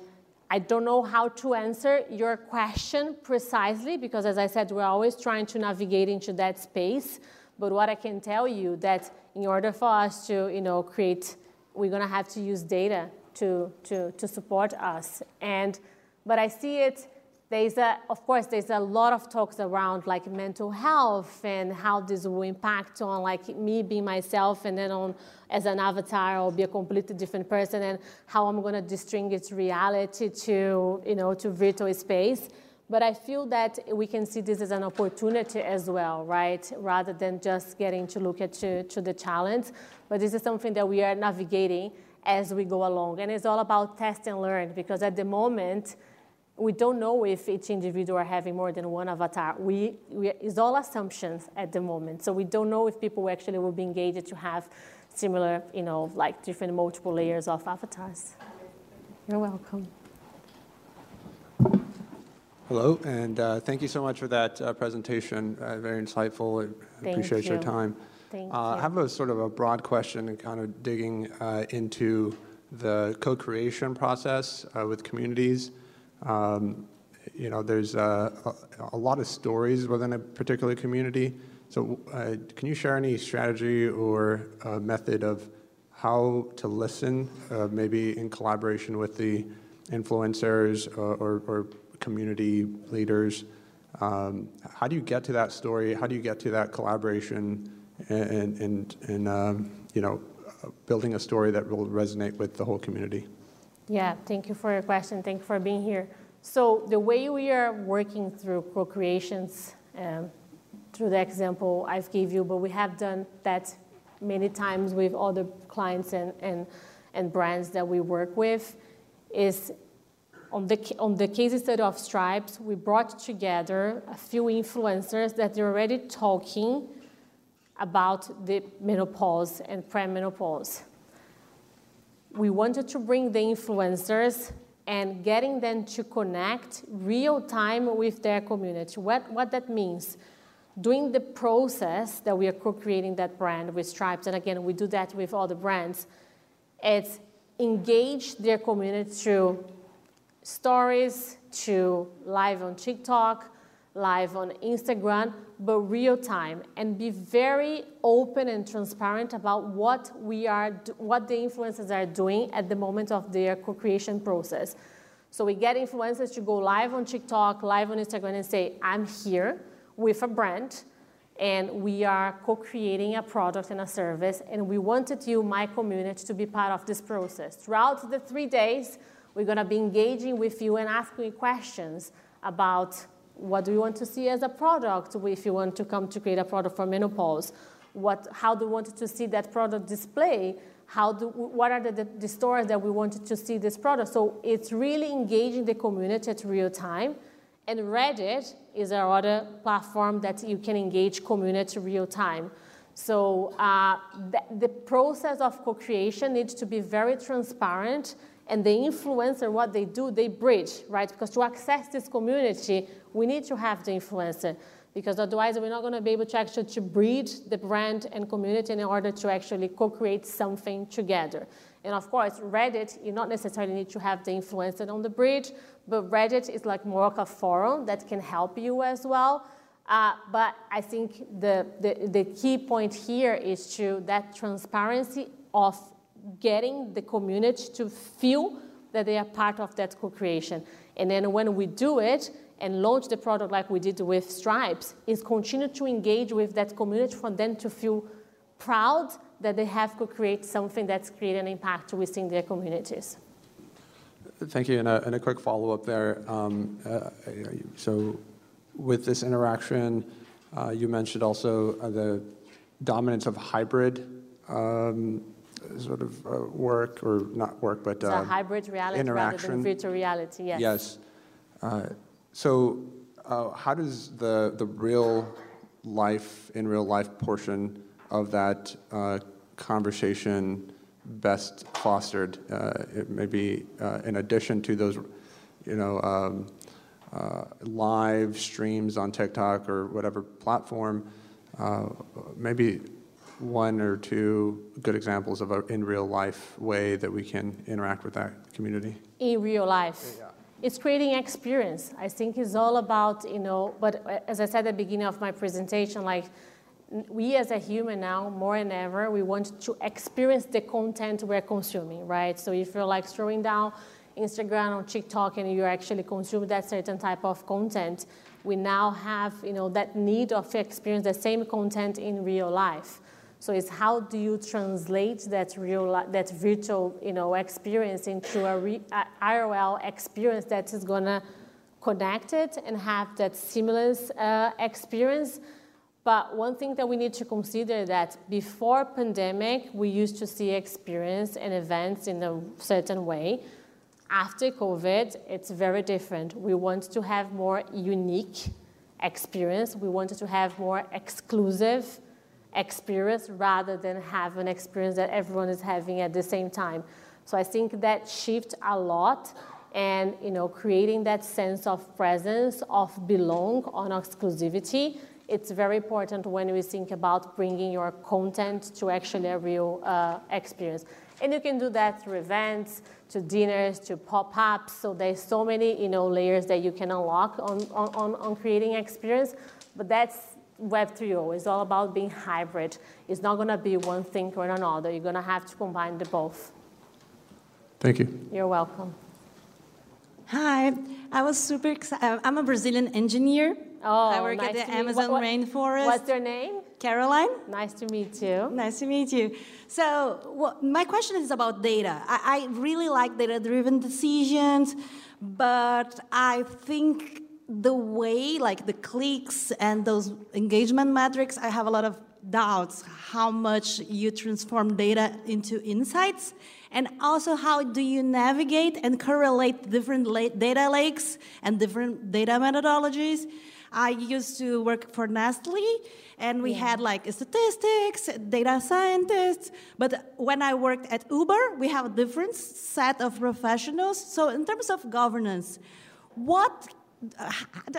I don't know how to answer your question precisely, because as I said, we're always trying to navigate into that space. But what I can tell you that in order for us to, you know, create, we're going to have to use data to, to, to support us. And, but I see it, there's a, of course, there's a lot of talks around like mental health and how this will impact on like me being myself, and then on as an avatar I'll be a completely different person, and how I'm going to distinguish reality to, you know, to virtual space. But I feel that we can see this as an opportunity as well, right? Rather than just getting to look at to, to the challenge. But this is something that we are navigating as we go along. And it's all about test and learn, because at the moment, we don't know if each individual are having more than one avatar. We, we, it's all assumptions at the moment. So we don't know if people actually will be engaged to have similar, you know, like different multiple layers of avatars. You're welcome. Hello, and uh, thank you so much for that uh, presentation. Uh, very insightful. I appreciate your time. Thank you. Uh, I have a sort of a broad question and kind of digging uh, into the co-creation process uh, with communities. Um, you know, there's uh, a, a lot of stories within a particular community. So uh, can you share any strategy or uh, method of how to listen, uh, maybe in collaboration with the influencers or, or, or community leaders? Um, how do you get to that story? How do you get to that collaboration and, and, and um, you know, building a story that will resonate with the whole community? Yeah, thank you for your question. Thank you for being here. So the way we are working through co-creations, um, through the example I've gave you, but we have done that many times with other clients and, and, and brands that we work with, is On the, on the case study of Stripes, we brought together a few influencers that they're already talking about the menopause and premenopause. We wanted to bring the influencers and getting them to connect real time with their community. What, what that means? Doing the process that we are co-creating that brand with Stripes, and again, we do that with all the brands, it's engage their community through stories, to live on TikTok, live on Instagram, but real time, and be very open and transparent about what we are, what the influencers are doing at the moment of their co-creation process. So we get influencers to go live on TikTok, live on Instagram, and say, I'm here with a brand, and we are co-creating a product and a service, and we wanted you, my community, to be part of this process. Throughout the three days, we're going to be engaging with you and asking you questions about what do you want to see as a product if you want to come to create a product for menopause. What, how do we want to see that product display? How do, what are the, the, the stores that we wanted to see this product? So it's really engaging the community at real time. And Reddit is our other platform that you can engage community real time. So uh, the, the process of co-creation needs to be very transparent. And the influencer, what they do, they bridge, right? Because to access this community, we need to have the influencer, because otherwise we're not going to be able to actually to bridge the brand and community in order to actually co-create something together. And of course, Reddit, you not necessarily need to have the influencer on the bridge, but Reddit is like more of a forum that can help you as well. Uh, but I think the, the, the key point here is to that transparency of getting the community to feel that they are part of that co-creation. And then when we do it and launch the product like we did with Stripes, is continue to engage with that community for them to feel proud that they have co-created something that's created an impact within their communities. Thank you, and a, and a quick follow-up there. Um, uh, so with this interaction, uh, you mentioned also uh, the dominance of hybrid um, sort of uh, work, or not work, but uh, it's a hybrid reality interaction. Rather than virtual reality, yes. Yes. Uh, so uh, how does the, the real life, in real life portion of that uh, conversation best fostered? Uh, it may be uh, in addition to those, you know, um, uh, live streams on TikTok or whatever platform, uh, maybe one or two good examples of an in real life way that we can interact with that community. In real life. Yeah. It's creating experience. I think it's all about, you know, but as I said at the beginning of my presentation, like, we as a human now, more than ever, we want to experience the content we're consuming, right? So if you're like throwing down Instagram or TikTok and you actually consume that certain type of content, we now have, you know, that need of experience the same content in real life. So it's how do you translate that real, that virtual, you know, experience into a, re, a I R L experience that is gonna connect it and have that seamless uh, experience. But one thing that we need to consider that before pandemic, we used to see experience and events in a certain way. After COVID, it's very different. We want to have more unique experience. We wanted to have more exclusive experience rather than have an experience that everyone is having at the same time. So I think that shifts a lot. And, you know, creating that sense of presence, of belong, on exclusivity, it's very important when we think about bringing your content to actually a real uh, experience. And you can do that through events, to dinners, to pop-ups. So there's so many, you know, layers that you can unlock on, on, on creating experience. But that's Web three point oh. It's all about being hybrid. It's not going to be one thing or another. You're going to have to combine the both. Thank you. You're welcome. Hi. I was super excited. I'm a Brazilian engineer. Oh, I work nice at the Amazon what, what, rainforest. What's your name? Caroline. Nice to meet you. Nice to meet you. So well, my question is about data. I, I really like data-driven decisions, but I think the way, like the clicks and those engagement metrics, I have a lot of doubts how much you transform data into insights, and also how do you navigate and correlate different data lakes and different data methodologies. I used to work for Nestlé, and we yeah. had like statistics, data scientists. But when I worked at Uber, we have a different set of professionals. So in terms of governance, what,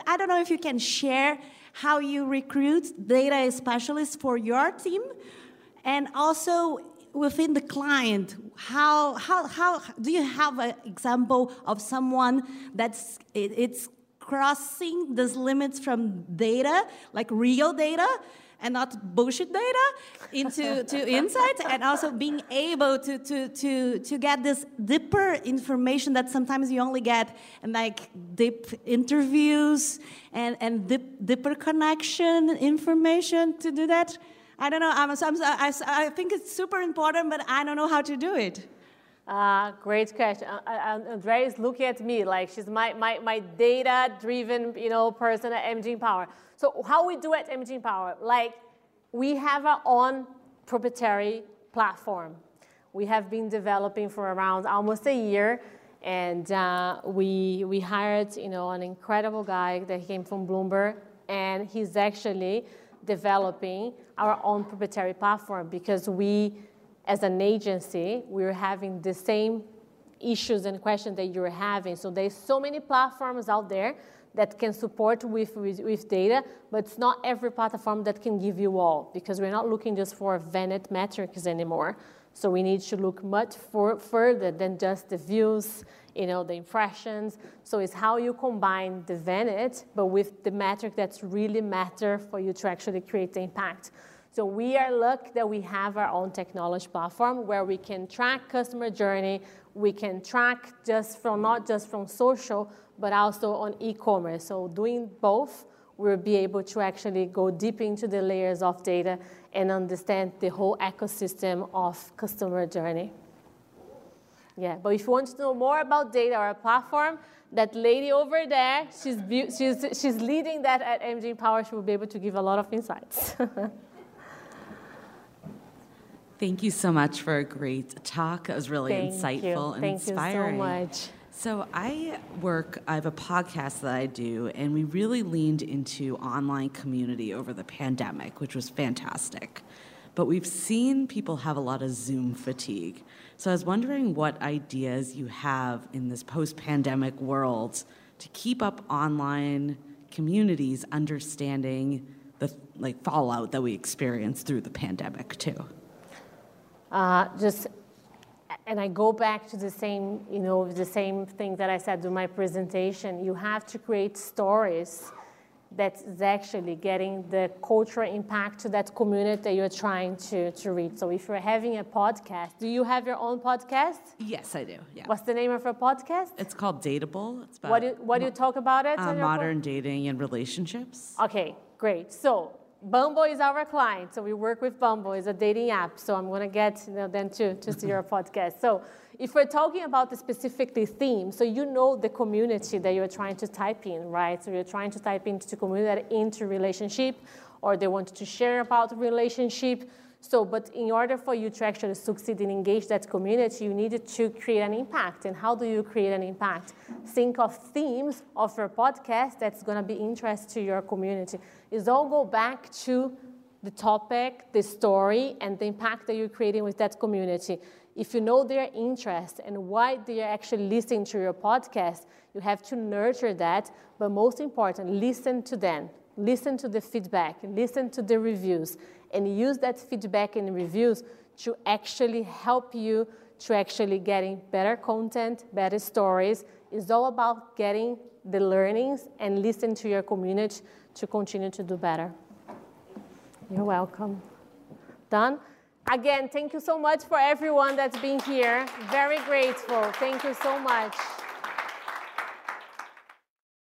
I don't know if you can share how you recruit data specialists for your team, and also within the client, how, how, how do you have an example of someone that's, it, it's, crossing these limits from data, like real data, and not bullshit data, into to insights, and also being able to, to, to, to get this deeper information that sometimes you only get in like deep interviews and, and deep, deeper connection information to do that? I don't know. I'm, I'm, I, I think it's super important, but I don't know how to do it. Uh, great question. Uh, uh, Andrea is looking at me like she's my, my, my data-driven, you know, person at M D Empower. So how we do at M D Empower? Like, we have our own proprietary platform. We have been developing for around almost a year, and uh, we we hired, you know, an incredible guy that came from Bloomberg, and he's actually developing our own proprietary platform because we, as an agency, we're having the same issues and questions that you're having. So there's so many platforms out there that can support with, with, with data, but it's not every platform that can give you all, because we're not looking just for vanity metrics anymore. So we need to look much for, further than just the views, you know, the impressions. So it's how you combine the vanity, but with the metric that's really matter for you to actually create the impact. So we are lucky that we have our own technology platform where we can track customer journey, we can track just from, not just from social, but also on e-commerce. So doing both, we'll be able to actually go deep into the layers of data and understand the whole ecosystem of customer journey. Yeah, but if you want to know more about data or a platform, that lady over there, she's, she's, she's leading that at M D Empower. She will be able to give a lot of insights. Thank you so much for a great talk. It was really Thank insightful you. and Thank inspiring. Thank you so much. So I work, I have a podcast that I do, and we really leaned into online community over the pandemic, which was fantastic. But we've seen people have a lot of Zoom fatigue. So I was wondering what ideas you have in this post-pandemic world to keep up online communities understanding the like fallout that we experienced through the pandemic too? Uh, just, and I go back to the same, you know, the same thing that I said in my presentation. You have to create stories that's actually getting the cultural impact to that community that you're trying to, to reach. So if you're having a podcast, do you have your own podcast? Yes, I do, yeah. What's the name of your podcast? It's called Dateable. It's about what do you, what do you talk about it? Uh, modern dating and relationships. Okay, great. So Bumble is our client, so we work with Bumble. It's a dating app, so I'm going to get you know, them to, to see your podcast. So if we're talking about the specifically theme, so you know the community that you're trying to type in, right? So you're trying to type into community that are into relationship, or they want to share about relationship. So, but in order for you to actually succeed and engage that community, you needed to create an impact. And how do you create an impact? Think of themes of your podcast that's going to be interest to your community. It's all go back to the topic, the story, and the impact that you're creating with that community. If you know their interest and why they're actually listening to your podcast, you have to nurture that. But most important, listen to them. Listen to the feedback. Listen to the reviews. And use that feedback and reviews to actually help you to actually getting better content, better stories. It's all about getting the learnings and listen to your community to continue to do better. You're welcome. Done? Again, thank you so much for everyone that's been here. Very grateful. Thank you so much.